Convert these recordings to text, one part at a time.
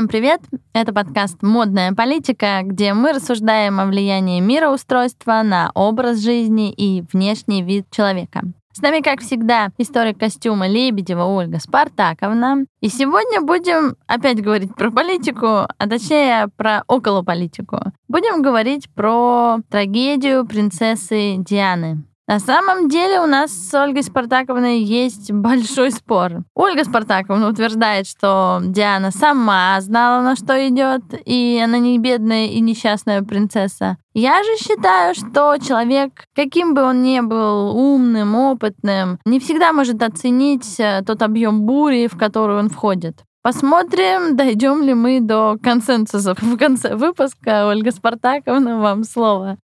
Всем привет! Это подкаст «Модная политика», где мы рассуждаем о влиянии мироустройства на образ жизни и внешний вид человека. С нами, как всегда, историк костюма Лебедева Ольга Спартаковна. И сегодня будем опять говорить про политику, а точнее про околополитику. Будем говорить про трагедию принцессы Дианы. На самом деле у нас с Ольгой Спартаковной есть большой спор. Ольга Спартаковна утверждает, что Диана сама знала, на что идет, и она не бедная и несчастная принцесса. Я же считаю, что человек, каким бы он ни был умным, опытным, не всегда может оценить тот объем бури, в которую он входит. Посмотрим, дойдем ли мы до консенсуса. В конце выпуска, Ольга Спартаковна, вам слово.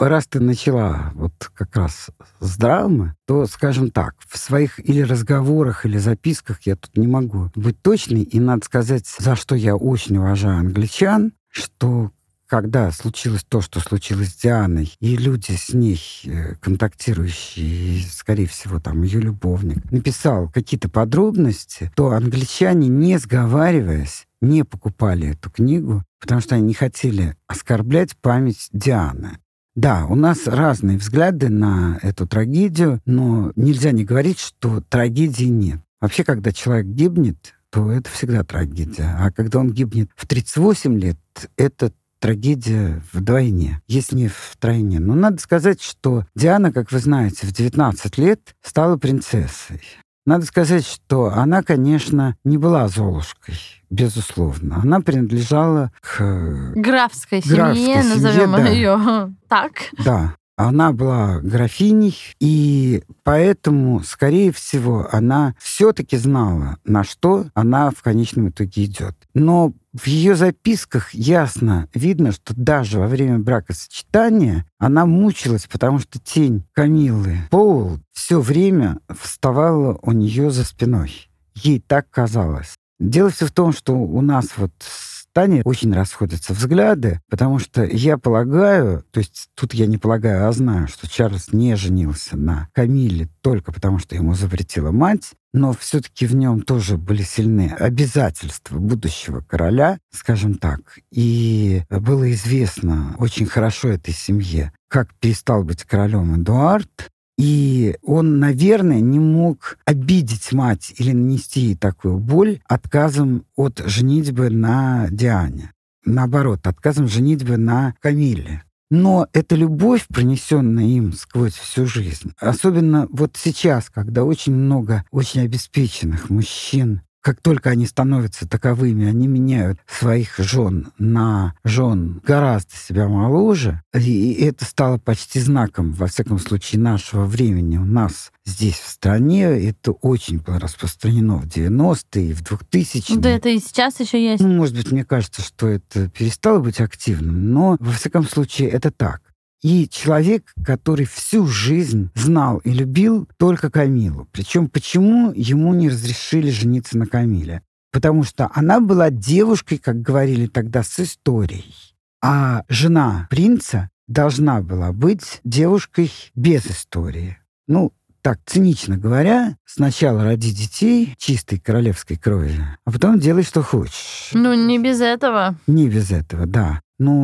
Раз ты начала как раз с драмы, то, скажем так, в своих или разговорах, или записках я тут не могу быть точной, и надо сказать, за что я очень уважаю англичан, что когда случилось то, что случилось с Дианой, и люди с ней контактирующие, и, скорее всего, ее любовник, написал какие-то подробности, то англичане, не сговариваясь, не покупали эту книгу, потому что они не хотели оскорблять память Дианы. Да, у нас разные взгляды на эту трагедию, но нельзя не говорить, что трагедии нет. Вообще, когда человек гибнет, то это всегда трагедия. А когда он гибнет в 38 лет, это трагедия вдвойне, если не втройне. Но надо сказать, что Диана, как вы знаете, в 19 лет стала принцессой. Надо сказать, что она, конечно, не была Золушкой, безусловно. Она принадлежала к графской семье, назовем ее так. Да, она была графиней, и поэтому, скорее всего, она все-таки знала, на что она в конечном итоге идет. Но в ее записках ясно видно, что даже во время бракосочетания она мучилась, потому что тень Камиллы Пол все время вставала у нее за спиной. Ей так казалось. Дело все в том, что у нас с Таней очень расходятся взгляды, потому что я полагаю, то есть тут я не полагаю, а знаю, что Чарльз не женился на Камилле только потому, что ему запретила мать, но все-таки в нем тоже были сильны обязательства будущего короля, скажем так. И было известно очень хорошо этой семье, как перестал быть королем Эдуард. И он, наверное, не мог обидеть мать или нанести ей такую боль отказом от женитьбы на Диане. Наоборот, отказом женитьбы на Камилле. Но эта любовь, принесенная им сквозь всю жизнь, особенно сейчас, когда очень много очень обеспеченных мужчин, как только они становятся таковыми, они меняют своих жен на жен гораздо себя моложе. И это стало почти знаком, во всяком случае, нашего времени у нас здесь, в стране. Это очень было распространено в 90-е и в 2000-е. Да, это и сейчас еще есть. Может быть, мне кажется, что это перестало быть активным, но, во всяком случае, это так. И человек, который всю жизнь знал и любил только Камиллу. Причем почему ему не разрешили жениться на Камилле? Потому что она была девушкой, как говорили тогда, с историей. А жена принца должна была быть девушкой без истории. Так, цинично говоря, сначала роди детей чистой королевской крови, а потом делай, что хочешь. Не без этого. Не без этого, да.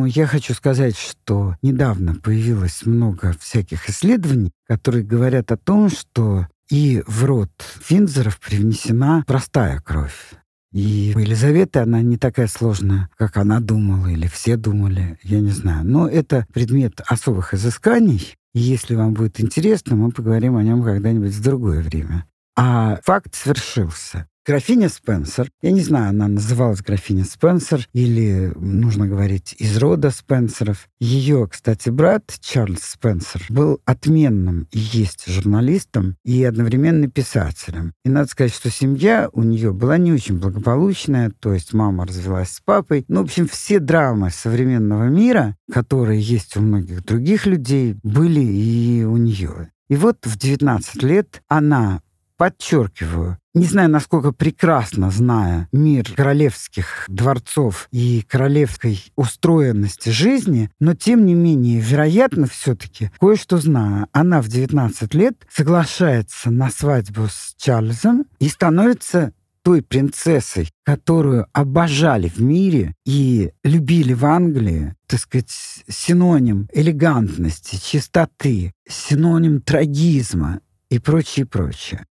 Я хочу сказать, что недавно появилось много всяких исследований, которые говорят о том, что и в род Виндзоров привнесена простая кровь. И у Елизаветы она не такая сложная, как она думала, или все думали, я не знаю. Но это предмет особых изысканий. И если вам будет интересно, мы поговорим о нем когда-нибудь в другое время. А факт свершился. Графиня Спенсер, я не знаю, она называлась графиня Спенсер или, нужно говорить, из рода Спенсеров. Ее, кстати, брат Чарльз Спенсер был отменным и есть журналистом и одновременно писателем. И надо сказать, что семья у нее была не очень благополучная, то есть мама развелась с папой. В общем, все драмы современного мира, которые есть у многих других людей, были и у нее. И в 19 лет она, подчеркиваю, не знаю, насколько прекрасно зная мир королевских дворцов и королевской устроенности жизни, но, тем не менее, вероятно, все-таки кое-что зная. Она в 19 лет соглашается на свадьбу с Чарльзом и становится той принцессой, которую обожали в мире и любили в Англии, так сказать, синоним элегантности, чистоты, синоним трагизма и прочее, прочее.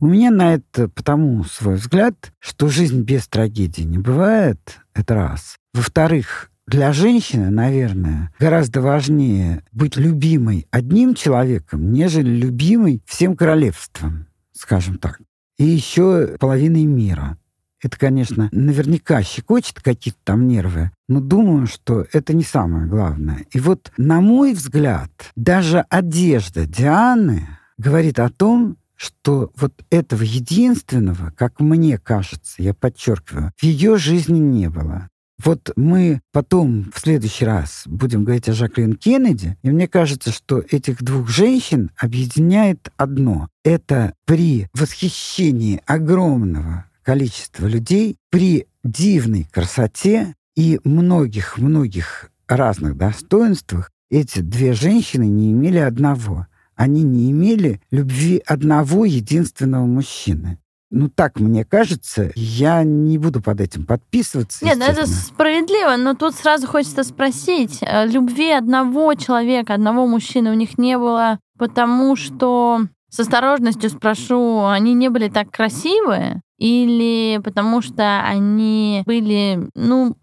У меня на это потому свой взгляд, что жизнь без трагедии не бывает, это раз. Во-вторых, для женщины, наверное, гораздо важнее быть любимой одним человеком, нежели любимой всем королевством, скажем так, и еще половиной мира. Это, конечно, наверняка щекочет какие-то там нервы, но думаю, что это не самое главное. И вот, на мой взгляд, даже одежда Дианы говорит о том, что вот этого единственного, как мне кажется, я подчеркиваю, в ее жизни не было. Вот мы потом в следующий раз будем говорить о Жаклин Кеннеди, и мне кажется, что этих двух женщин объединяет одно. Это при восхищении огромного количества людей, при дивной красоте и многих-многих разных достоинствах эти две женщины не имели одного. Они не имели любви одного единственного мужчины. Ну, так мне кажется, я не буду под этим подписываться. Нет, это справедливо, но тут сразу хочется спросить. Любви одного человека, одного мужчины у них не было, потому что, с осторожностью спрошу, они не были так красивые? Или потому что они были,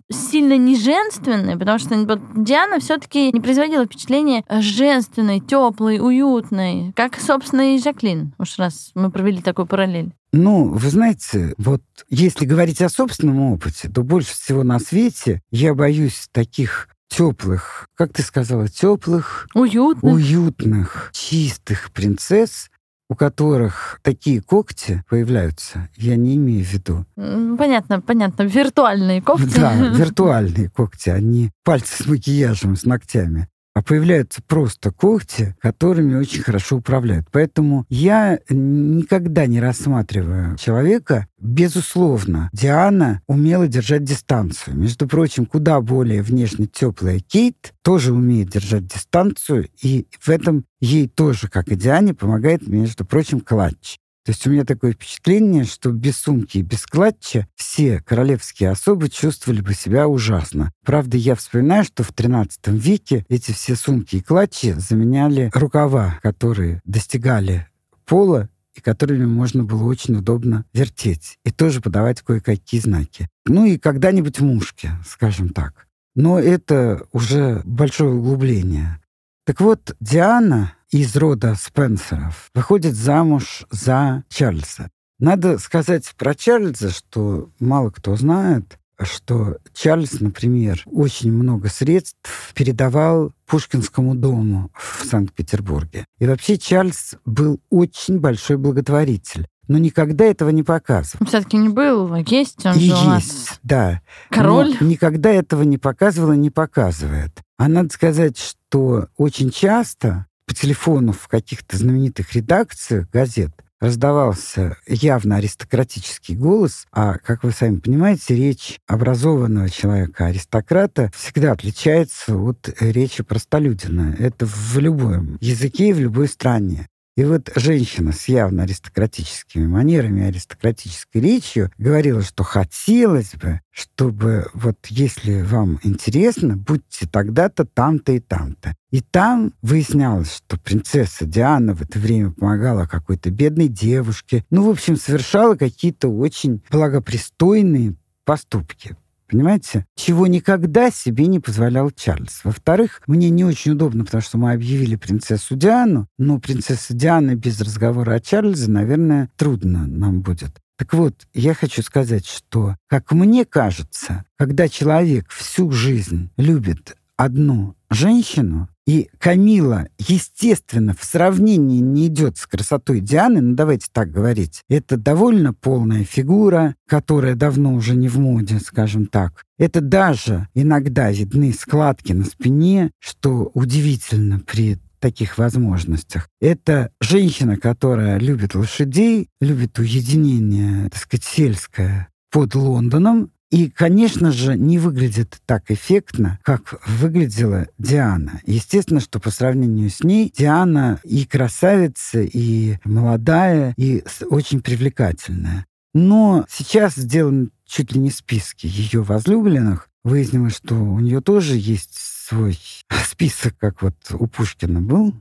сильно не женственные, потому что Диана все-таки не производила впечатление женственной, теплой, уютной, как, собственно, и Жаклин, уж раз мы провели такую параллель. Вы знаете, вот если говорить о собственном опыте, то больше всего на свете я боюсь таких теплых, как ты сказала, теплых, уютных, чистых принцесс, у которых такие когти появляются, я не имею в виду. Понятно. Виртуальные когти. Да, виртуальные когти, а не пальцы с макияжем, с ногтями. А появляются просто когти, которыми очень хорошо управляют. Поэтому я никогда не рассматриваю человека. Безусловно, Диана умела держать дистанцию. Между прочим, куда более внешне теплая Кейт тоже умеет держать дистанцию, и в этом ей тоже, как и Диане, помогает, между прочим, клатч. То есть у меня такое впечатление, что без сумки и без клатча все королевские особы чувствовали бы себя ужасно. Правда, я вспоминаю, что в XIII веке эти все сумки и клатчи заменяли рукава, которые достигали пола и которыми можно было очень удобно вертеть и тоже подавать кое-какие знаки. И когда-нибудь мушки, скажем так. Но это уже большое углубление. Так вот, Диана из рода Спенсеров выходит замуж за Чарльза. Надо сказать про Чарльза, что мало кто знает, что Чарльз, например, очень много средств передавал Пушкинскому дому в Санкт-Петербурге. И вообще Чарльз был очень большой благотворитель, но никогда этого не показывал. Все-таки не был, есть он же у нас. Да. Король. Но никогда этого не показывал и не показывает. А надо сказать, что очень часто по телефону в каких-то знаменитых редакциях газет раздавался явно аристократический голос, а, как вы сами понимаете, речь образованного человека-аристократа всегда отличается от речи простолюдина. Это в любом языке и в любой стране. И вот женщина с явно аристократическими манерами, аристократической речью говорила, что хотелось бы, чтобы вот если вам интересно, будьте тогда-то, там-то и там-то. И там выяснялось, что принцесса Диана в это время помогала какой-то бедной девушке. В общем, совершала какие-то очень благопристойные поступки. Понимаете? Чего никогда себе не позволял Чарльз. Во-вторых, мне не очень удобно, потому что мы объявили принцессу Диану, но принцесса Диана без разговора о Чарльзе, наверное, трудно нам будет. Так вот, я хочу сказать, что, как мне кажется, когда человек всю жизнь любит одну женщину, и Камилла, естественно, в сравнении не идет с красотой Дианы, давайте так говорить, это довольно полная фигура, которая давно уже не в моде, скажем так. Это даже иногда видны складки на спине, что удивительно при таких возможностях. Это женщина, которая любит лошадей, любит уединение, так сказать, сельское под Лондоном, и, конечно же, не выглядит так эффектно, как выглядела Диана. Естественно, что по сравнению с ней Диана и красавица, и молодая, и очень привлекательная. Но сейчас сделаны чуть ли не списки ее возлюбленных. Выяснилось, что у нее тоже есть свой список, как вот у Пушкина был,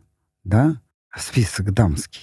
да, список дамский.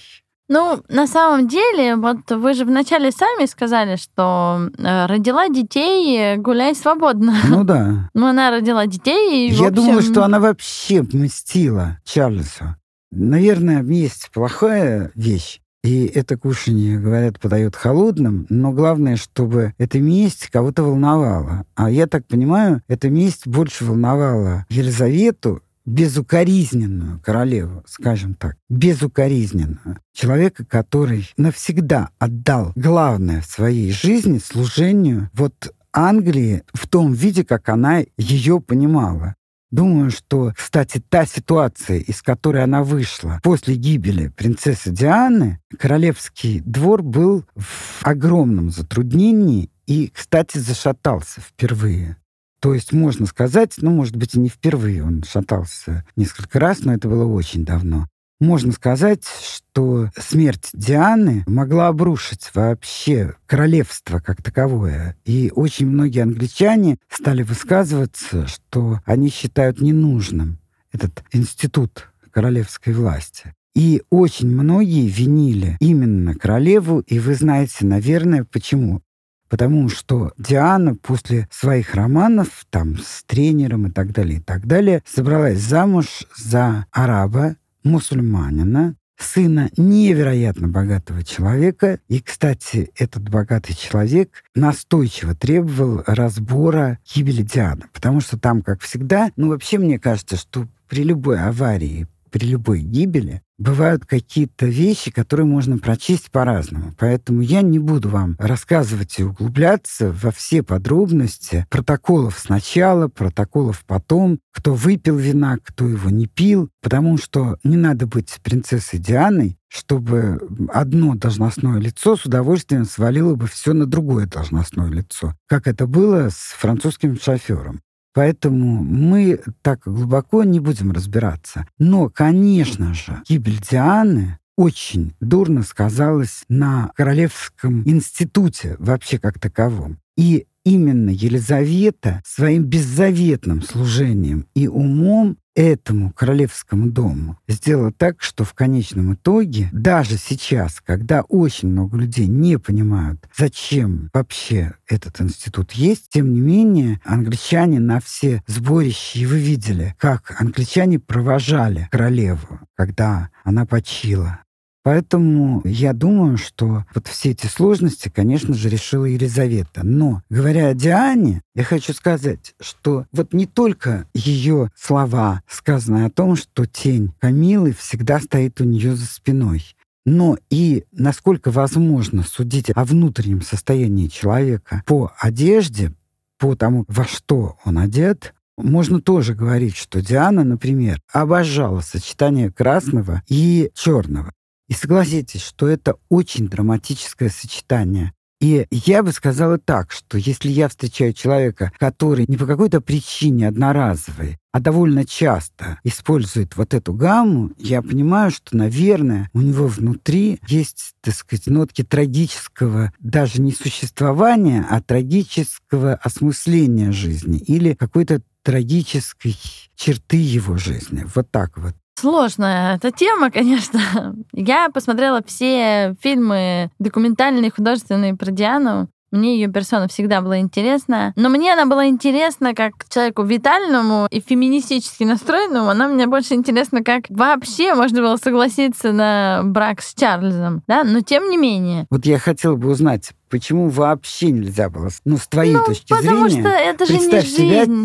Ну, на самом деле, вот вы же вначале сами сказали, что родила детей, гуляй свободно. Ну да. Но она родила детей. И, я думаю, что она вообще мстила Чарльзу. Наверное, месть плохая вещь. И это кушанье, говорят, подают холодным, но главное, чтобы эта месть кого-то волновала. А я так понимаю, эта месть больше волновала Елизавету, безукоризненную королеву, скажем так, безукоризненную. Человека, который навсегда отдал главное в своей жизни служению вот Англии в том виде, как она ее понимала. Думаю, что, кстати, та ситуация, из которой она вышла после гибели принцессы Дианы, королевский двор был в огромном затруднении и, кстати, зашатался впервые. То есть можно сказать, ну, может быть, и не впервые, он шатался несколько раз, но это было очень давно. Можно сказать, что смерть Дианы могла обрушить вообще королевство как таковое. И очень многие англичане стали высказываться, что они считают ненужным этот институт королевской власти. И очень многие винили именно королеву, и вы знаете, наверное, почему. Потому что Диана после своих романов там, с тренером и так далее, собралась замуж за араба, мусульманина, сына невероятно богатого человека. И, кстати, этот богатый человек настойчиво требовал разбора гибели Дианы. Потому что там, как всегда, ну вообще мне кажется, что при любой аварии, при любой гибели бывают какие-то вещи, которые можно прочесть по-разному. Поэтому я не буду вам рассказывать и углубляться во все подробности протоколов сначала, протоколов потом, кто выпил вина, кто его не пил, потому что не надо быть принцессой Дианой, чтобы одно должностное лицо с удовольствием свалило бы все на другое должностное лицо, как это было с французским шофером. Поэтому мы так глубоко не будем разбираться. Но, конечно же, гибель Дианы очень дурно сказалась на королевском институте вообще как таковом. И именно Елизавета своим беззаветным служением и умом этому королевскому дому сделала так, что в конечном итоге, даже сейчас, когда очень много людей не понимают, зачем вообще этот институт есть, тем не менее, англичане на все сборища, и вы видели, как англичане провожали королеву, когда она почила. Поэтому я думаю, что вот все эти сложности, конечно же, решила Елизавета. Но, говоря о Диане, я хочу сказать, что вот не только ее слова, сказанные о том, что тень Камиллы всегда стоит у нее за спиной, но и насколько возможно судить о внутреннем состоянии человека по одежде, по тому, во что он одет, можно тоже говорить, что Диана, например, обожала сочетание красного и черного. И согласитесь, что это очень драматическое сочетание. И я бы сказала так, что если я встречаю человека, который не по какой-то причине одноразовой, а довольно часто использует вот эту гамму, я понимаю, что, наверное, у него внутри есть, так сказать, нотки трагического даже не существования, а трагического осмысления жизни или какой-то трагической черты его жизни. Вот так вот. Сложная эта тема, конечно. Я посмотрела все фильмы документальные, художественные про Диану. Мне ее персона всегда была интересна. Но мне она была интересна как человеку витальному и феминистически настроенному. Она мне больше интересна, как вообще можно было согласиться на брак с Чарльзом. Да? Но тем не менее. Вот я хотела бы узнать, почему вообще нельзя было? Ну, с твоей точки зрения. Потому что это же не жизнь,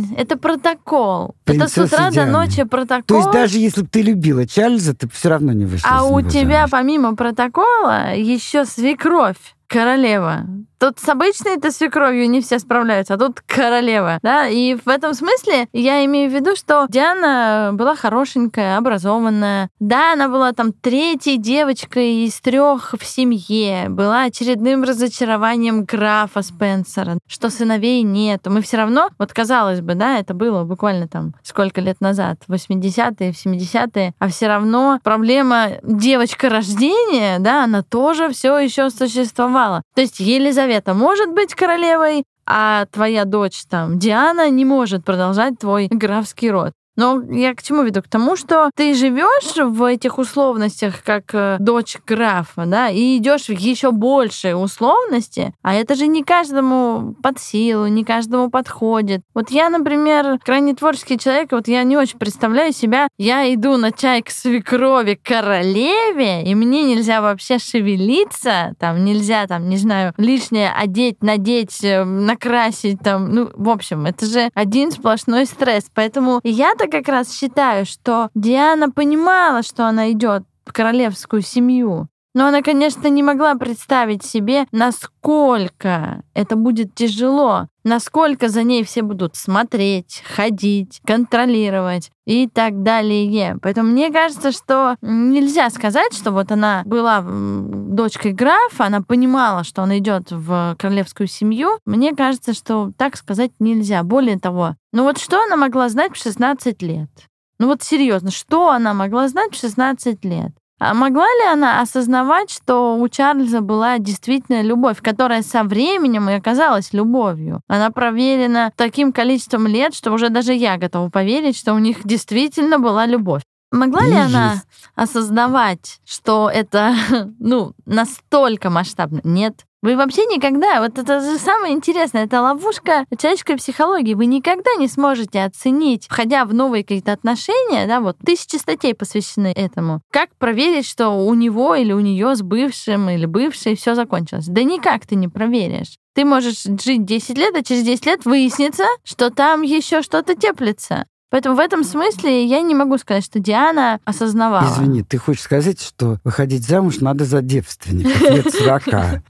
себя... это протокол. Это с утра Дианы. До ночи протокол. То есть даже если бы ты любила Чарльза, ты бы все равно не вышла. А у тебя замуж. Помимо протокола еще свекровь. Королева. Тут с обычной-то свекровью не все справляются, а тут королева. Да? И в этом смысле я имею в виду, что Диана была хорошенькая, образованная. Да, она была там третьей девочкой из 3 в семье, была очередным разочарованием. очарованием графа Спенсера, что сыновей нету. Мы все равно, вот казалось бы, да, это было буквально там сколько лет назад, в 80-е, в 70-е, а все равно проблема девочка рождения, да, она тоже все еще существовала. То есть Елизавета может быть королевой, а твоя дочь там Диана не может продолжать твой графский род. Но я к чему веду? К тому, что ты живешь в этих условностях как дочь графа, да, и идешь в еще большие условности, а это же не каждому под силу, не каждому подходит. Вот я, например, крайне творческий человек, вот я не очень представляю себя, я иду на чай к свекрови королеве, и мне нельзя вообще шевелиться, там нельзя, там, не знаю, лишнее одеть, надеть, накрасить, там, ну, в общем, это же один сплошной стресс, поэтому я как раз считаю, что Диана понимала, что она идет в королевскую семью, но она, конечно, не могла представить себе, насколько это будет тяжело, насколько за ней все будут смотреть, ходить, контролировать и так далее. Поэтому мне кажется, что нельзя сказать, что вот она была дочкой графа, она понимала, что она идет в королевскую семью. Мне кажется, что так сказать нельзя. Более того, ну вот что она могла знать в 16 лет? Ну вот серьезно, что она могла знать в 16 лет? А могла ли она осознавать, что у Чарльза была действительно любовь, которая со временем и оказалась любовью? Она проверена таким количеством лет, что уже даже я готова поверить, что у них действительно была любовь. Могла ли она осознавать, что это, ну, настолько масштабно? Нет. Вы вообще никогда, вот это же самое интересное, это ловушка человеческой психологии. Вы никогда не сможете оценить, входя в новые какие-то отношения, да, вот тысячи статей посвящены этому. Как проверить, что у него или у нее с бывшим или бывшей все закончилось? Да никак ты не проверишь. Ты можешь жить 10 лет, а через 10 лет выяснится, что там еще что-то теплится. Поэтому в этом смысле я не могу сказать, что Диана осознавала. Извини, ты хочешь сказать, что выходить замуж надо за девственников лет 40.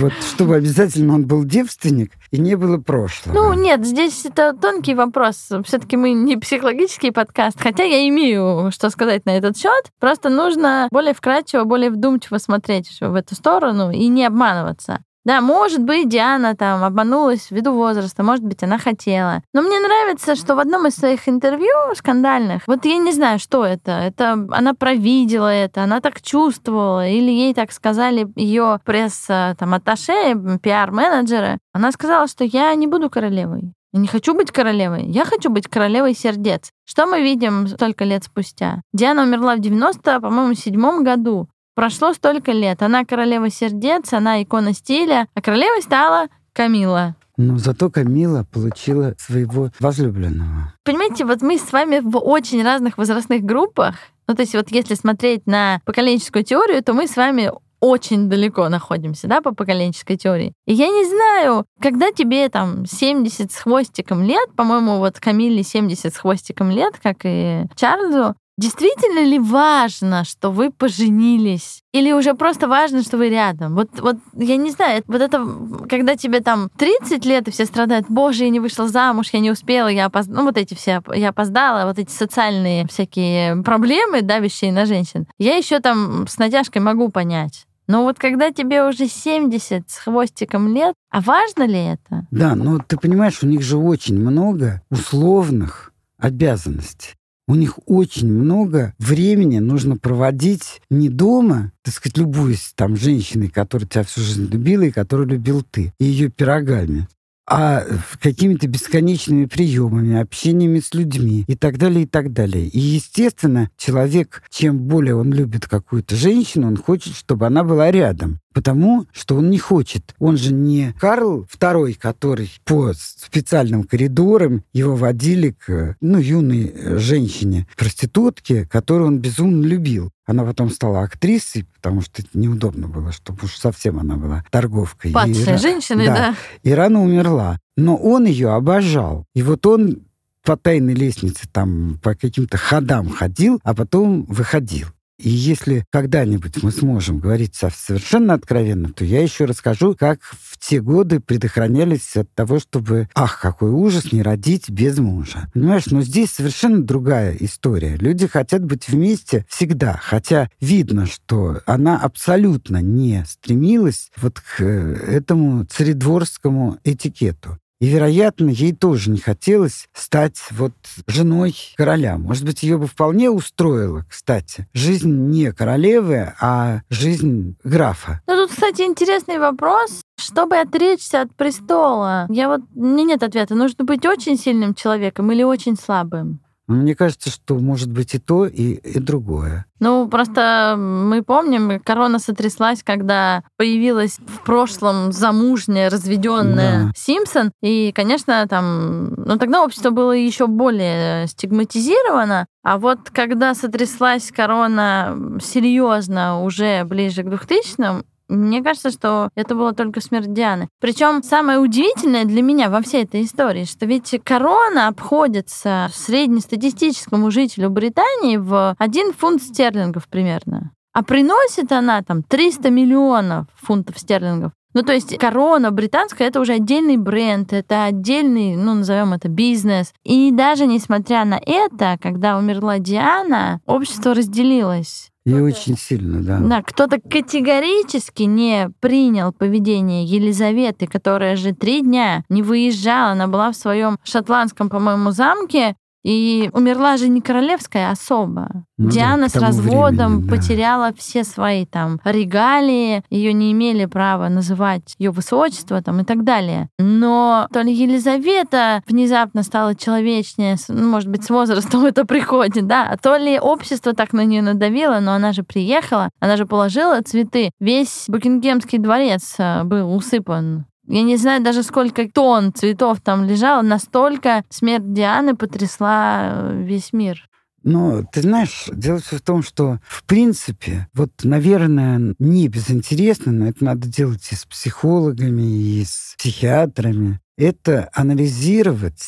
Вот, чтобы обязательно он был девственник и не было прошлого. Ну нет, здесь это тонкий вопрос. Все-таки мы не психологический подкаст, хотя я имею что сказать на этот счет. Просто нужно более вкратчиво, более вдумчиво смотреть в эту сторону и не обманываться. Да, может быть, Диана там обманулась ввиду возраста, может быть, она хотела. Но мне нравится, что в одном из своих интервью скандальных, вот я не знаю, что это она провидела это, она так чувствовала, или ей так сказали ее пресс-атташе, пиар-менеджеры. Она сказала, что я не буду королевой. Я не хочу быть королевой. Я хочу быть королевой сердец. Что мы видим столько лет спустя? Диана умерла в 90, по-моему, 7-м году. Прошло столько лет. Она королева сердец, она икона стиля, а королевой стала Камилла. Но зато Камилла получила своего возлюбленного. Понимаете, вот мы с вами в очень разных возрастных группах. Ну, то есть вот если смотреть на поколенческую теорию, то мы с вами очень далеко находимся, да, по поколенческой теории. И я не знаю, когда тебе там 70 с хвостиком лет, по-моему, вот Камилле 70 с хвостиком лет, как и Чарльзу, действительно ли важно, что вы поженились? Или уже просто важно, что вы рядом? Вот я не знаю, вот это, когда тебе там 30 лет, и все страдают, боже, я не вышла замуж, я не успела, я опоздала, ну вот эти все, я опоздала, вот эти социальные всякие проблемы, давящие на женщин, я еще там с натяжкой могу понять. Но вот когда тебе уже 70 с хвостиком лет, а важно ли это? Да, но ты понимаешь, у них же очень много условных обязанностей. У них очень много времени нужно проводить не дома, так сказать, любуясь там женщиной, которая тебя всю жизнь любила и которую любил ты, и ее пирогами, а какими-то бесконечными приемами, общениями с людьми и так далее, и так далее. И, естественно, человек, чем более он любит какую-то женщину, он хочет, чтобы она была рядом, потому что он не хочет. Он же не Карл II, который по специальным коридорам его водили к, ну, юной женщине-проститутке, которую он безумно любил. Она потом стала актрисой, потому что это неудобно было, чтобы уж совсем она была торговкой. Падшей женщиной, да. И рано умерла. Но он ее обожал. И вот он по тайной лестнице, там, по каким-то ходам ходил, а потом выходил. И если когда-нибудь мы сможем говорить совершенно откровенно, то я еще расскажу, как в те годы предохранялись от того, чтобы, ах, какой ужас, не родить без мужа. Понимаешь, но здесь совершенно другая история. Люди хотят быть вместе всегда, хотя видно, что она абсолютно не стремилась вот к этому царедворскому этикету. И, вероятно, ей тоже не хотелось стать вот женой короля. Может быть, ее бы вполне устроила, кстати, жизнь не королевы, а жизнь графа. Ну, тут, кстати, интересный вопрос. Чтобы отречься от престола, мне нет ответа. Нужно быть очень сильным человеком или очень слабым? Мне кажется, что может быть и то, и другое. Ну, просто мы помним, корона сотряслась, когда появилась в прошлом замужняя, разведенная Симпсон. И, конечно, тогда общество было еще более стигматизировано. А вот когда сотряслась корона серьезно уже ближе к 2000-м, мне кажется, что это была только смерть Дианы. Причем самое удивительное для меня во всей этой истории, что ведь корона обходится среднестатистическому жителю Британии в 1 фунт стерлингов примерно. А приносит она 300 миллионов фунтов стерлингов. Ну, то есть корона британская — это уже отдельный бренд, это отдельный, назовем это бизнес. И даже несмотря на это, когда умерла Диана, общество разделилось. И очень сильно, да. Да, кто-то категорически не принял поведение Елизаветы, которая же 3 дня не выезжала, она была в своем шотландском, по-моему, замке, и умерла же не королевская особа. Диана с разводом потеряла все свои регалии, ее не имели права называть ее высочество и так далее. Но то ли Елизавета внезапно стала человечнее, может быть, с возрастом это приходит, да, а то ли общество так на нее надавило, но она же приехала, она же положила цветы. Весь Букингемский дворец был усыпан. Я не знаю даже, сколько тонн цветов там лежало. Настолько смерть Дианы потрясла весь мир. Но ты знаешь, дело все в том, что, в принципе, наверное, не безинтересно, но это надо делать и с психологами, и с психиатрами. Это анализировать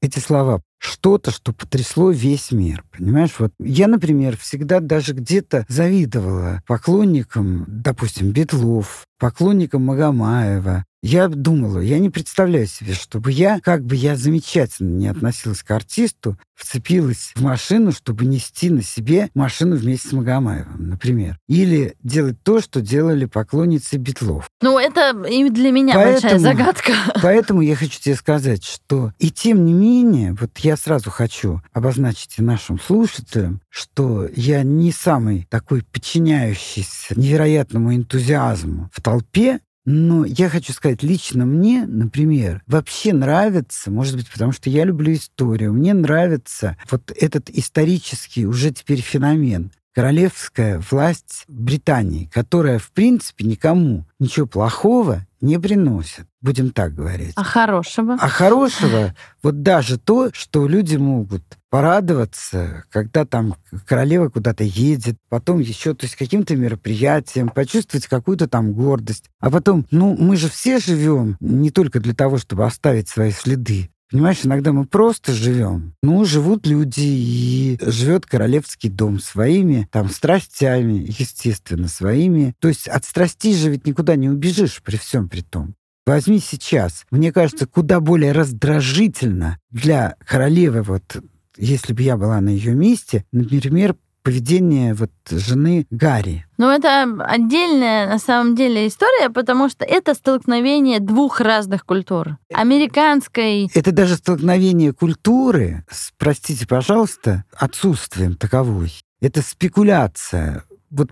эти слова. Что-то, что потрясло весь мир, понимаешь? Я, например, всегда даже где-то завидовала поклонникам, допустим, Битлов, поклонникам Магомаева. Я думала, я не представляю себе, чтобы я, как бы я замечательно не относилась к артисту, вцепилась в машину, чтобы нести на себе машину вместе с Магомаевым, например. Или делать то, что делали поклонницы Битлов. Это и для меня большая загадка. Поэтому я хочу тебе сказать, что и тем не менее, я сразу хочу обозначить и нашим слушателям, что я не самый такой подчиняющийся невероятному энтузиазму в толпе. Но я хочу сказать, лично мне, например, вообще нравится, может быть, потому что я люблю историю, мне нравится этот исторический уже теперь феномен, королевская власть Британии, которая, в принципе, никому ничего плохого не приносит, будем так говорить. А хорошего? А хорошего даже то, что люди могут порадоваться, когда королева куда-то едет, потом еще, то есть каким-то мероприятием, почувствовать какую-то гордость. А потом, мы же все живем не только для того, чтобы оставить свои следы. Понимаешь, иногда мы просто живем. Живут люди, и живет королевский дом своими страстями, естественно, своими. То есть от страстей же ведь никуда не убежишь при всем при том. Возьми сейчас. Мне кажется, куда более раздражительно для королевы, если бы я была на ее месте, например, поведение жены Гарри. Это отдельная, на самом деле, история, потому что это столкновение 2 разных культур. Американской... Это даже столкновение культуры с, простите, пожалуйста, отсутствием таковой. Это спекуляция.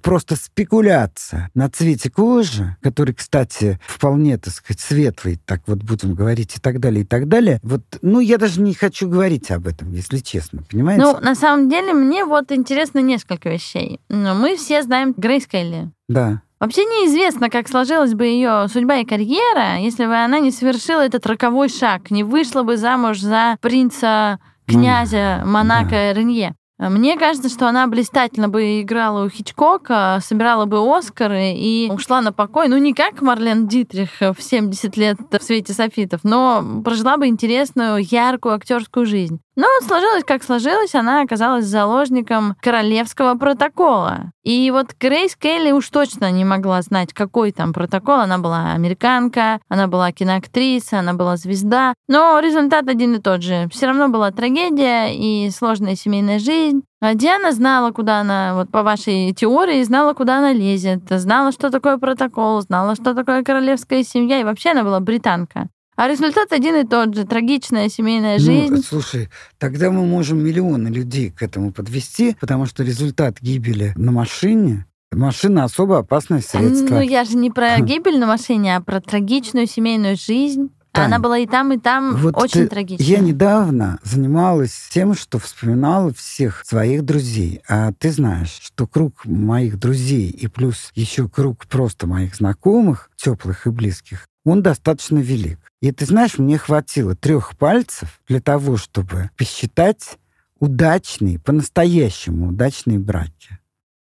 Просто спекуляция на цвете кожи, который, кстати, вполне, так сказать, светлый, будем говорить, и так далее, и так далее. Я даже не хочу говорить об этом, если честно, понимаете? На самом деле, мне интересно несколько вещей. Мы все знаем Грейс Келли. Да. Вообще неизвестно, как сложилась бы ее судьба и карьера, если бы она не совершила этот роковой шаг, не вышла бы замуж за принца, князя Монако, да. Ренье. Мне кажется, что она блистательно бы играла у Хичкока, собирала бы Оскары и ушла на покой. Не как Марлен Дитрих в 70 лет в свете софитов, но прожила бы интересную, яркую актерскую жизнь. Но сложилось, как сложилось, она оказалась заложником королевского протокола. И вот Грейс Келли уж точно не могла знать, какой там протокол. Она была американка, она была киноактриса, она была звезда. Но результат один и тот же. Все равно была трагедия и сложная семейная жизнь. А Диана знала, куда она, вот по вашей теории, знала, куда она лезет. Знала, что такое протокол, знала, что такое королевская семья. И вообще она была британка. А результат один и тот же. Трагичная семейная жизнь. Ну, слушай, тогда мы можем миллионы людей к этому подвести, потому что результат гибели на машине... Машина — особо опасное средство. Ну, я же не про гибель на машине, а про трагичную семейную жизнь. Тань, она была и там вот очень трагичная. Я недавно занималась тем, что вспоминала всех своих друзей. А ты знаешь, что круг моих друзей и плюс еще круг просто моих знакомых, теплых и близких, он достаточно велик. И ты знаешь, мне хватило 3 пальцев для того, чтобы посчитать удачные, по-настоящему удачные браки,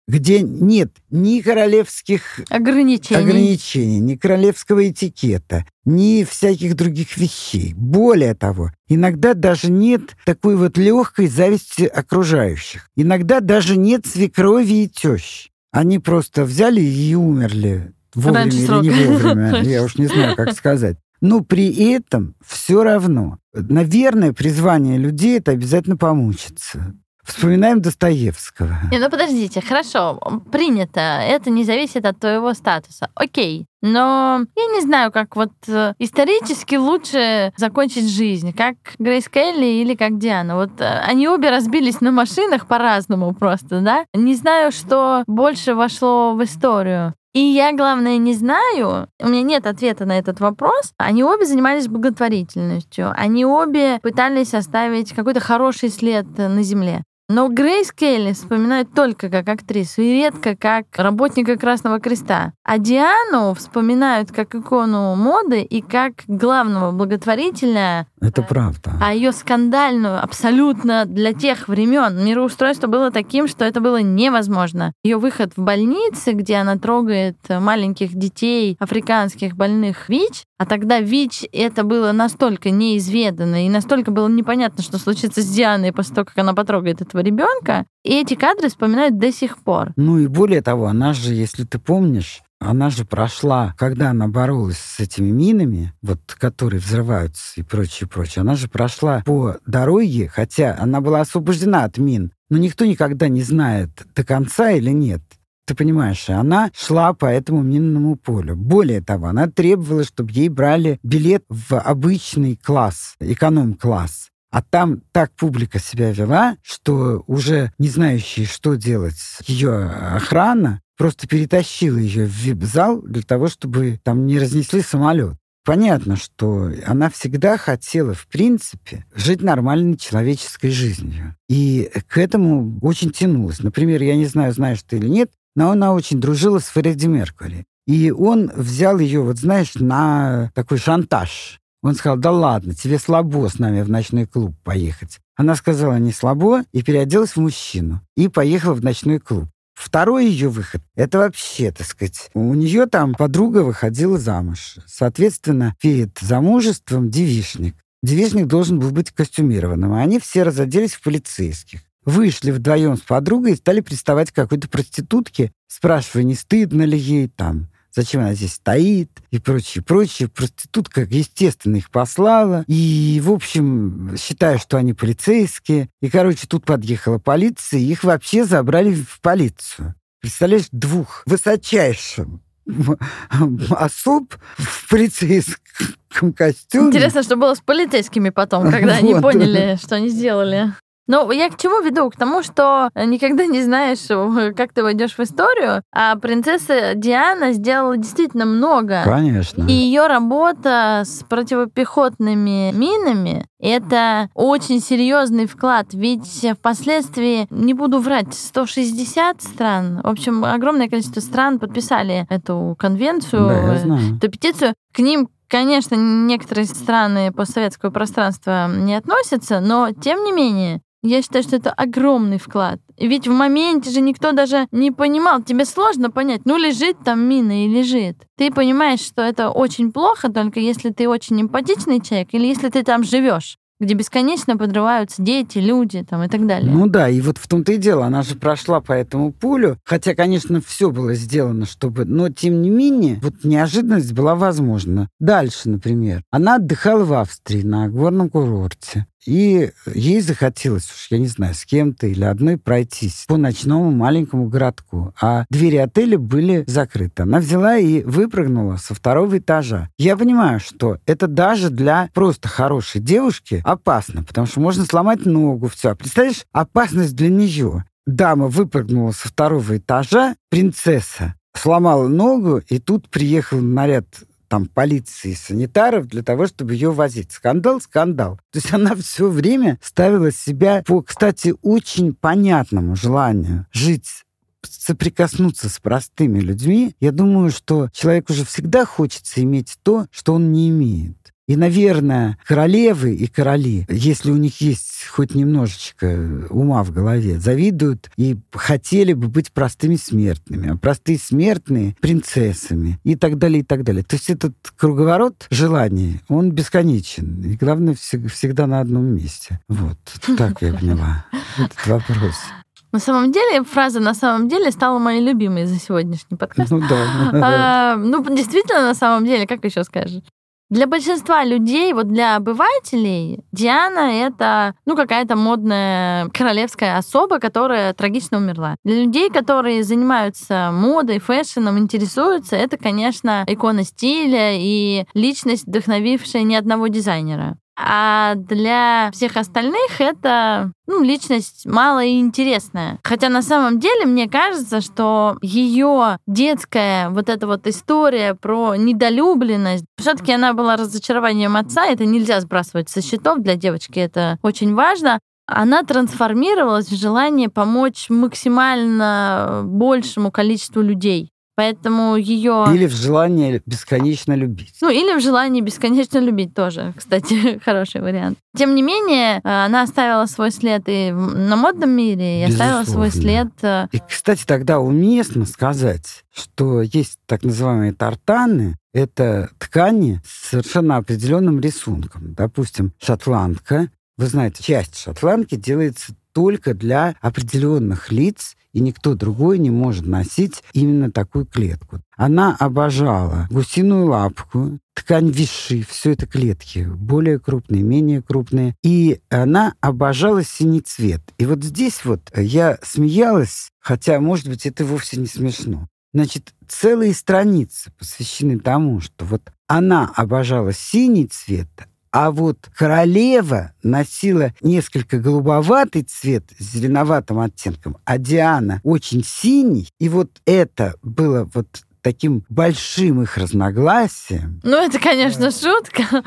где нет ни королевских ограничений, ни королевского этикета, ни всяких других вещей. Более того, иногда даже нет такой вот легкой зависти окружающих. Иногда даже нет свекрови и тещи. Они просто взяли и умерли вовремя или не вовремя. Я уж не знаю, как сказать. Но при этом все равно. Наверное, призвание людей — это обязательно помучиться. Вспоминаем Достоевского. Ну подождите, хорошо, принято. Это не зависит от твоего статуса. Окей. Но я не знаю, как вот исторически лучше закончить жизнь, как Грейс Келли или как Диана. Вот они обе разбились на машинах по-разному просто, да? Не знаю, что больше вошло в историю. И я, главное, не знаю, у меня нет ответа на этот вопрос. Они обе занимались благотворительностью, они обе пытались оставить какой-то хороший след на земле. Но Грейс Келли вспоминают только как актрису и редко как работника Красного Креста. А Диану вспоминают как икону моды и как главного благотворителя. Это правда. А ее скандальную абсолютно для тех времен мироустройство было таким, что это было невозможно. Ее выход в больнице, где она трогает маленьких детей, африканских больных ВИЧ, а тогда ВИЧ это было настолько неизведанно и настолько было непонятно, что случится с Дианой после того, как она потрогает этого ребенка. И эти кадры вспоминают до сих пор. Ну и более того, она же, если ты помнишь, она же прошла, когда она боролась с этими минами, вот, которые взрываются и прочее, прочее, она же прошла по дороге, хотя она была освобождена от мин, но никто никогда не знает, до конца или нет. Ты понимаешь, она шла по этому минному полю. Более того, она требовала, чтобы ей брали билет в обычный класс, эконом-класс. А там так публика себя вела, что уже не знающие, что делать, ее охрана просто перетащила ее в вип-зал для того, чтобы там не разнесли самолет. Понятно, что она всегда хотела, в принципе, жить нормальной человеческой жизнью. И к этому очень тянулась. Например, я не знаю, знаешь ты или нет, но она очень дружила с Фредди Меркьюри. И он взял ее, вот знаешь, на такой шантаж. Он сказал: да ладно, тебе слабо с нами в ночной клуб поехать. Она сказала: не слабо, и переоделась в мужчину. И поехала в ночной клуб. Второй ее выход — это вообще, так сказать, у нее там подруга выходила замуж. Соответственно, перед замужеством девичник. Девичник должен был быть костюмированным, а они все разоделись в полицейских. Вышли вдвоем с подругой и стали приставать к какой-то проститутке, спрашивая, не стыдно ли ей там, зачем она здесь стоит и прочее, прочее. Проститутка, естественно, их послала. И, в общем, считаю, что они полицейские. И, короче, тут подъехала полиция, и их вообще забрали в полицию. Представляешь, 2 высочайших особ в полицейском костюме. Интересно, что было с полицейскими потом, когда они поняли, что они сделали. Ну, я к чему веду? К тому, что никогда не знаешь, как ты войдешь в историю, а принцесса Диана сделала действительно много. Конечно. И ее работа с противопехотными минами — это очень серьезный вклад, ведь впоследствии, не буду врать, 160 стран, в общем, огромное количество стран подписали эту конвенцию, да, я знаю, эту петицию. К ним, конечно, некоторые страны постсоветского пространства не относятся, но, тем не менее, я считаю, что это огромный вклад. Ведь в моменте же никто даже не понимал. Тебе сложно понять, ну лежит там мина и лежит. Ты понимаешь, что это очень плохо, только если ты очень эмпатичный человек или если ты там живешь. где бесконечно подрываются дети, люди там, и так далее. Ну да, и вот в том-то и дело, она же прошла по этому полю, хотя, конечно, все было сделано, чтобы... Но, тем не менее, вот неожиданность была возможна. Дальше, например, она отдыхала в Австрии на горном курорте. И ей захотелось, уж я не знаю, с кем-то или одной пройтись по ночному маленькому городку. А двери отеля были закрыты. Она взяла и выпрыгнула со второго этажа. Я понимаю, что это даже для просто хорошей девушки опасно, потому что можно сломать ногу, все. Представляешь, опасность для нее. Дама выпрыгнула со второго этажа, принцесса сломала ногу, и тут приехал наряд там полиции и санитаров для того, чтобы ее возить. Скандал, скандал. То есть она все время ставила себя по, кстати, очень понятному желанию жить, соприкоснуться с простыми людьми. Я думаю, что человеку же всегда хочется иметь то, что он не имеет. И, наверное, королевы и короли, если у них есть хоть немножечко ума в голове, завидуют и хотели бы быть простыми смертными, а простые смертные — принцессами и так далее, и так далее. То есть этот круговорот желаний, он бесконечен. И главное, всегда на одном месте. Вот так я поняла этот вопрос. На самом деле, фраза «на самом деле» стала моей любимой за сегодняшний подкаст. Ну да. Ну, действительно, на самом деле, как еще скажешь? Для большинства людей, вот для обывателей, Диана — это, ну, какая-то модная королевская особа, которая трагично умерла. Для людей, которые занимаются модой, фэшном, интересуются, это, конечно, икона стиля и личность, вдохновившая ни одного дизайнера. А для всех остальных это, ну, личность малая и интересная. Хотя на самом деле мне кажется, что ее детская вот эта вот история про недолюбленность, все-таки она была разочарованием отца, это нельзя сбрасывать со счетов, для девочки это очень важно. Она трансформировалась в желание помочь максимально большему количеству людей. Поэтому ее... Или в желании бесконечно любить. Ну, или в желании бесконечно любить тоже, кстати, хороший вариант. Тем не менее, она оставила свой след и на модном мире, и оставила свой след... И, кстати, тогда уместно сказать, что есть так называемые тартаны, это ткани с совершенно определенным рисунком. Допустим, шотландка. Вы знаете, часть шотландки делается только для определенных лиц, и никто другой не может носить именно такую клетку. Она обожала гусиную лапку, ткань виши, все это клетки, более крупные, менее крупные. И она обожала синий цвет. И вот здесь вот я смеялась, хотя, может быть, это вовсе не смешно. Значит, целые страницы посвящены тому, что вот она обожала синий цвет, а вот королева носила несколько голубоватый цвет с зеленоватым оттенком, а Диана очень синий. И вот это было вот таким большим их разногласием. Ну, это, конечно, шутка.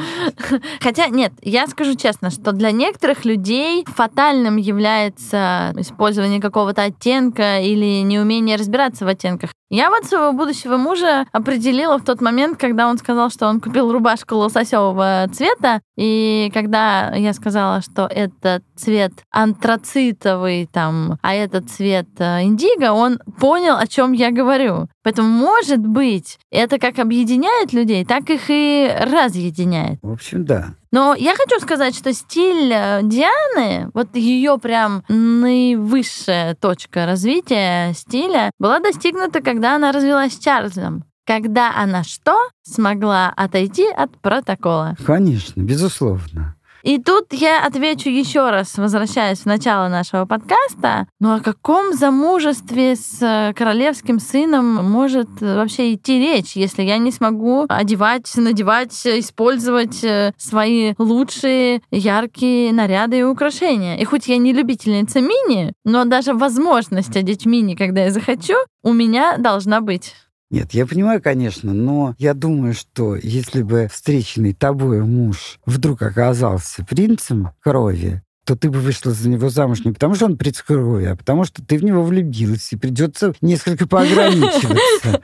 Хотя, нет, я скажу честно, что для некоторых людей фатальным является использование какого-то оттенка или неумение разбираться в оттенках. Я вот своего будущего мужа определила в тот момент, когда он сказал, что он купил рубашку лососевого цвета, и когда я сказала, что этот цвет антрацитовый, там, а этот цвет индиго, он понял, о чем я говорю. Поэтому, может быть, это как объединяет людей, так их и разъединяет. В общем, да. Но я хочу сказать, что стиль Дианы, вот ее прям наивысшая точка развития стиля, была достигнута, когда она развелась с Чарльзом. Когда она что? Смогла отойти от протокола. Конечно, безусловно. И тут я отвечу еще раз, возвращаясь в начало нашего подкаста, ну о каком замужестве с королевским сыном может вообще идти речь, если я не смогу одевать, надевать, использовать свои лучшие яркие наряды и украшения. И хоть я не любительница мини, но даже возможность одеть мини, когда я захочу, у меня должна быть. Нет, я понимаю, конечно, но я думаю, что если бы встреченный тобой муж вдруг оказался принцем крови, то ты бы вышла за него замуж не потому, что он принц крови, а потому, что ты в него влюбилась, и придется несколько поограничиваться.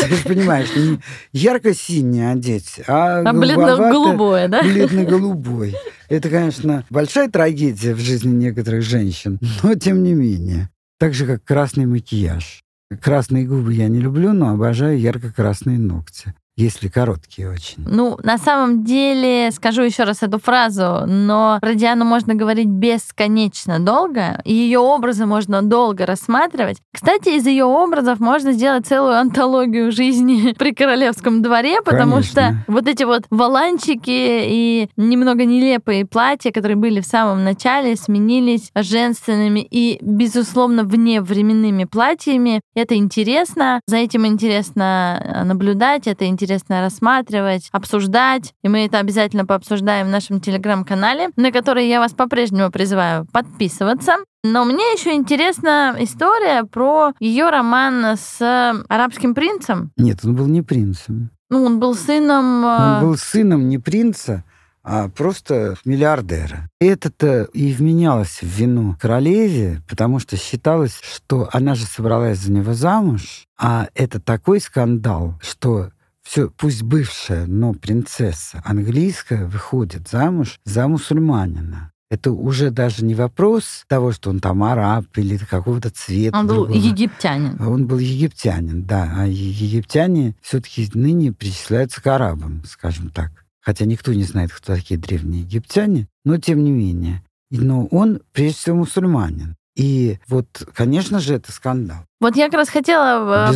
Ты же понимаешь, не ярко-синий одеть, а голубовато-голубой, да? Бледно-голубой. Это, конечно, большая трагедия в жизни некоторых женщин, но тем не менее. Так же, как красный макияж. Красные губы я не люблю, но обожаю ярко-красные ногти. Если короткие очень. Ну, на самом деле, скажу еще раз эту фразу, но про Диану можно говорить бесконечно долго, и ее образы можно долго рассматривать. Кстати, из ее образов можно сделать целую антологию жизни при королевском дворе, потому Конечно. Что вот эти вот воланчики и немного нелепые платья, которые были в самом начале, сменились женственными и, безусловно, вневременными платьями. Это интересно, за этим интересно наблюдать, это интересно рассматривать, обсуждать. И мы это обязательно пообсуждаем в нашем телеграм-канале, на который я вас по-прежнему призываю подписываться. Но мне еще интересна история про ее роман с арабским принцем. Нет, он был не принцем. Ну, он был сыном... Он был сыном не принца, а просто миллиардера. Это-то и вменялось в вину королеве, потому что считалось, что она же собралась за него замуж, а это такой скандал, что... Все, пусть бывшая, но принцесса английская выходит замуж за мусульманина. Это уже даже не вопрос того, что он там араб или какого-то цвета. Он был египтянин. Он был египтянин, да. А египтяне все-таки ныне причисляются к арабам, скажем так. Хотя никто не знает, кто такие древние египтяне, но тем не менее. Но он, прежде всего, мусульманин. И вот, конечно же, это скандал. Вот я как раз хотела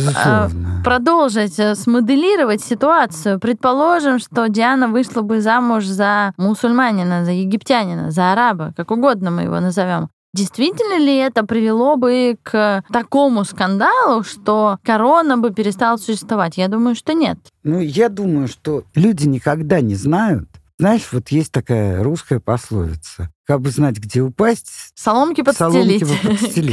продолжить смоделировать ситуацию. Предположим, что Диана вышла бы замуж за мусульманина, за египтянина, за араба, как угодно мы его назовем. Действительно ли это привело бы к такому скандалу, что корона бы перестала существовать? Я думаю, что нет. Ну, я думаю, что люди никогда не знают. Знаешь, вот есть такая русская пословица. Как бы знать, где упасть... Соломки подстелить.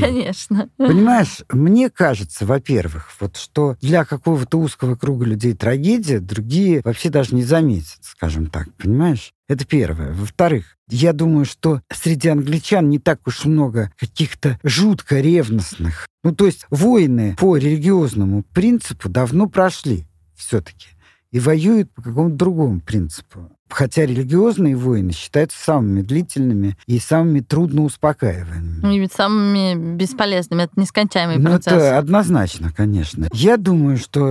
Конечно. Понимаешь, мне кажется, во-первых, вот что для какого-то узкого круга людей трагедия, другие вообще даже не заметят, скажем так, понимаешь? Это первое. Во-вторых, я думаю, что среди англичан не так уж много каких-то жутко ревностных. Ну, то есть войны по религиозному принципу давно прошли все-таки и воюют по какому-то другому принципу. Хотя религиозные войны считаются самыми длительными и самыми трудно успокаиваемыми. И ведь самыми бесполезными. Это нескончаемый процесс. Это однозначно, конечно. Я думаю, что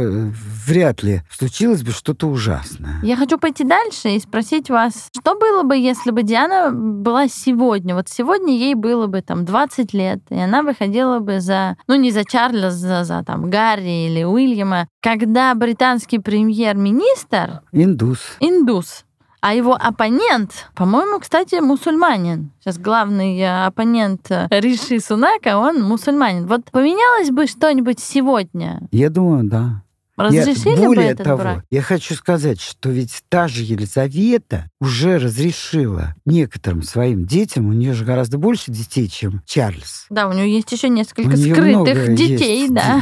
вряд ли случилось бы что-то ужасное. Я хочу пойти дальше и спросить вас, что было бы, если бы Диана была сегодня? Вот сегодня ей было бы там 20 лет, и она выходила бы за... Ну, не за Чарльза, за там Гарри или Уильяма. Когда британский премьер-министр... Индус. А его оппонент, по-моему, кстати, мусульманин. Сейчас главный оппонент Риши Сунака, он мусульманин. Вот поменялось бы что-нибудь сегодня? Я думаю, да. Разрешили бы этот брак? Более того, я хочу сказать, что ведь та же Елизавета уже разрешила некоторым своим детям, у нее же гораздо больше детей, чем Чарльз. Да, у нее есть еще несколько скрытых детей, да.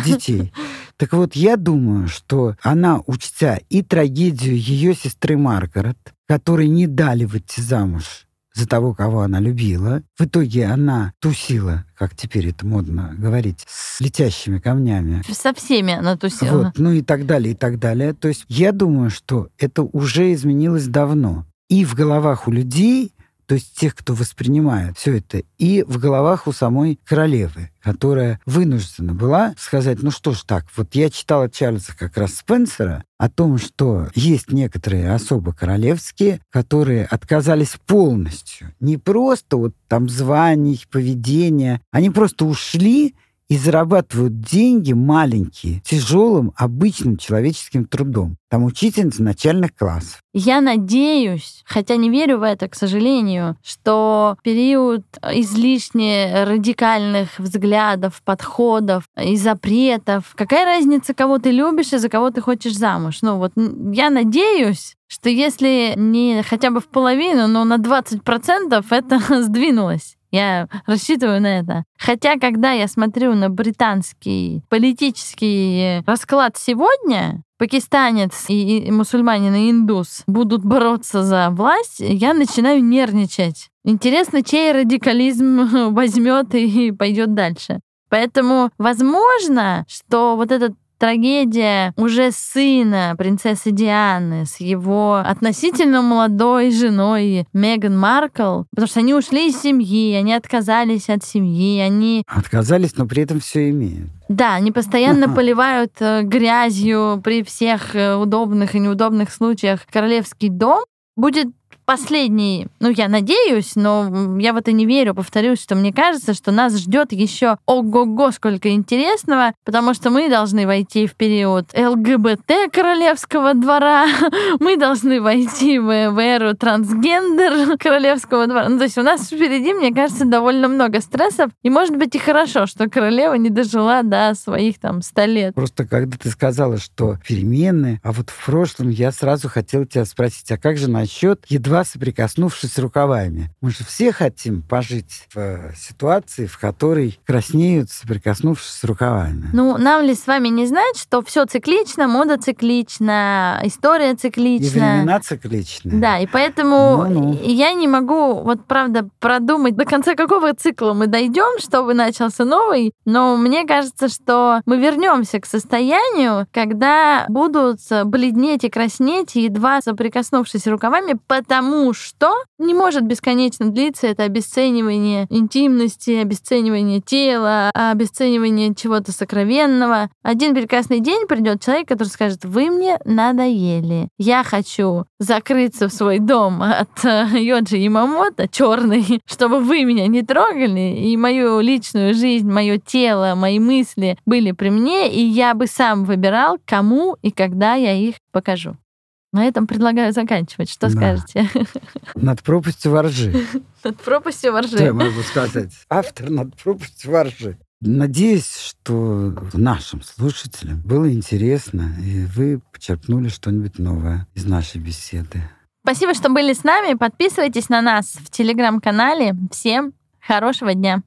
Так вот, я думаю, что она, учтя и трагедию ее сестры Маргарет, которой не дали выйти замуж за того, кого она любила, в итоге она тусила, как теперь это модно говорить, с летящими камнями. Со всеми она тусила. Вот, ну и так далее, и так далее. То есть я думаю, что это уже изменилось давно. И в головах у людей, то есть тех, кто воспринимает все это, и в головах у самой королевы, которая вынуждена была сказать, ну что ж так, вот я читала от Чарльза как раз Спенсера о том, что есть некоторые особо королевские, которые отказались полностью. Не просто вот там званий, поведения. Они просто ушли и зарабатывают деньги маленькие, тяжелым, обычным человеческим трудом. Там учительница начальных классов. Я надеюсь, хотя не верю в это, к сожалению, что период излишне радикальных взглядов, подходов и запретов. Какая разница, кого ты любишь и за кого ты хочешь замуж? Ну вот я надеюсь, что если не хотя бы в половину, но на 20% это сдвинулось. Я рассчитываю на это. Хотя, когда я смотрю на британский политический расклад сегодня, пакистанец и мусульманин, и индус будут бороться за власть, я начинаю нервничать. Интересно, чей радикализм возьмет и пойдет дальше. Поэтому, возможно, что вот этот Трагедия уже сына принцессы Дианы с его относительно молодой женой Меган Маркл, потому что они ушли из семьи, они отказались от семьи, они... Отказались, но при этом все имеют. Да, они постоянно поливают грязью при всех удобных и неудобных случаях королевский дом. Будет последний, ну, я надеюсь, но я в это не верю, повторюсь, что мне кажется, что нас ждет еще ого-го сколько интересного, потому что мы должны войти в период ЛГБТ королевского двора, мы должны войти в эру трансгендер королевского двора. Ну, то есть у нас впереди, мне кажется, довольно много стрессов, и, может быть, и хорошо, что королева не дожила до своих, 100 лет. Просто когда ты сказала, что перемены, а вот в прошлом я сразу хотела тебя спросить, а как же насчет едва соприкоснувшись рукавами. Мы же все хотим пожить в ситуации, в которой краснеют, соприкоснувшись рукавами. Ну, нам ли с вами не знать, что все циклично, мода циклична, история циклична. И времена цикличны. Да, и поэтому я не могу, вот правда, продумать, до конца какого цикла мы дойдем, чтобы начался новый, но мне кажется, что мы вернемся к состоянию, когда будут бледнеть и краснеть, едва соприкоснувшись рукавами, потому что не может бесконечно длиться это обесценивание интимности, обесценивание тела, обесценивание чего-то сокровенного. Один прекрасный день придет человек, который скажет: «Вы мне надоели. Я хочу закрыться в свой дом от Ёдзи Ямамото, черный, чтобы вы меня не трогали, и мою личную жизнь, мое тело, мои мысли были при мне, и я бы сам выбирал, кому и когда я их покажу». На этом предлагаю заканчивать. Что скажете? «Над пропастью во ржи». «Над пропастью во ржи». Что я могу сказать? Автор «Над пропастью во ржи». Надеюсь, что нашим слушателям было интересно, и вы почерпнули что-нибудь новое из нашей беседы. Спасибо, что были с нами. Подписывайтесь на нас в телеграм-канале. Всем хорошего дня.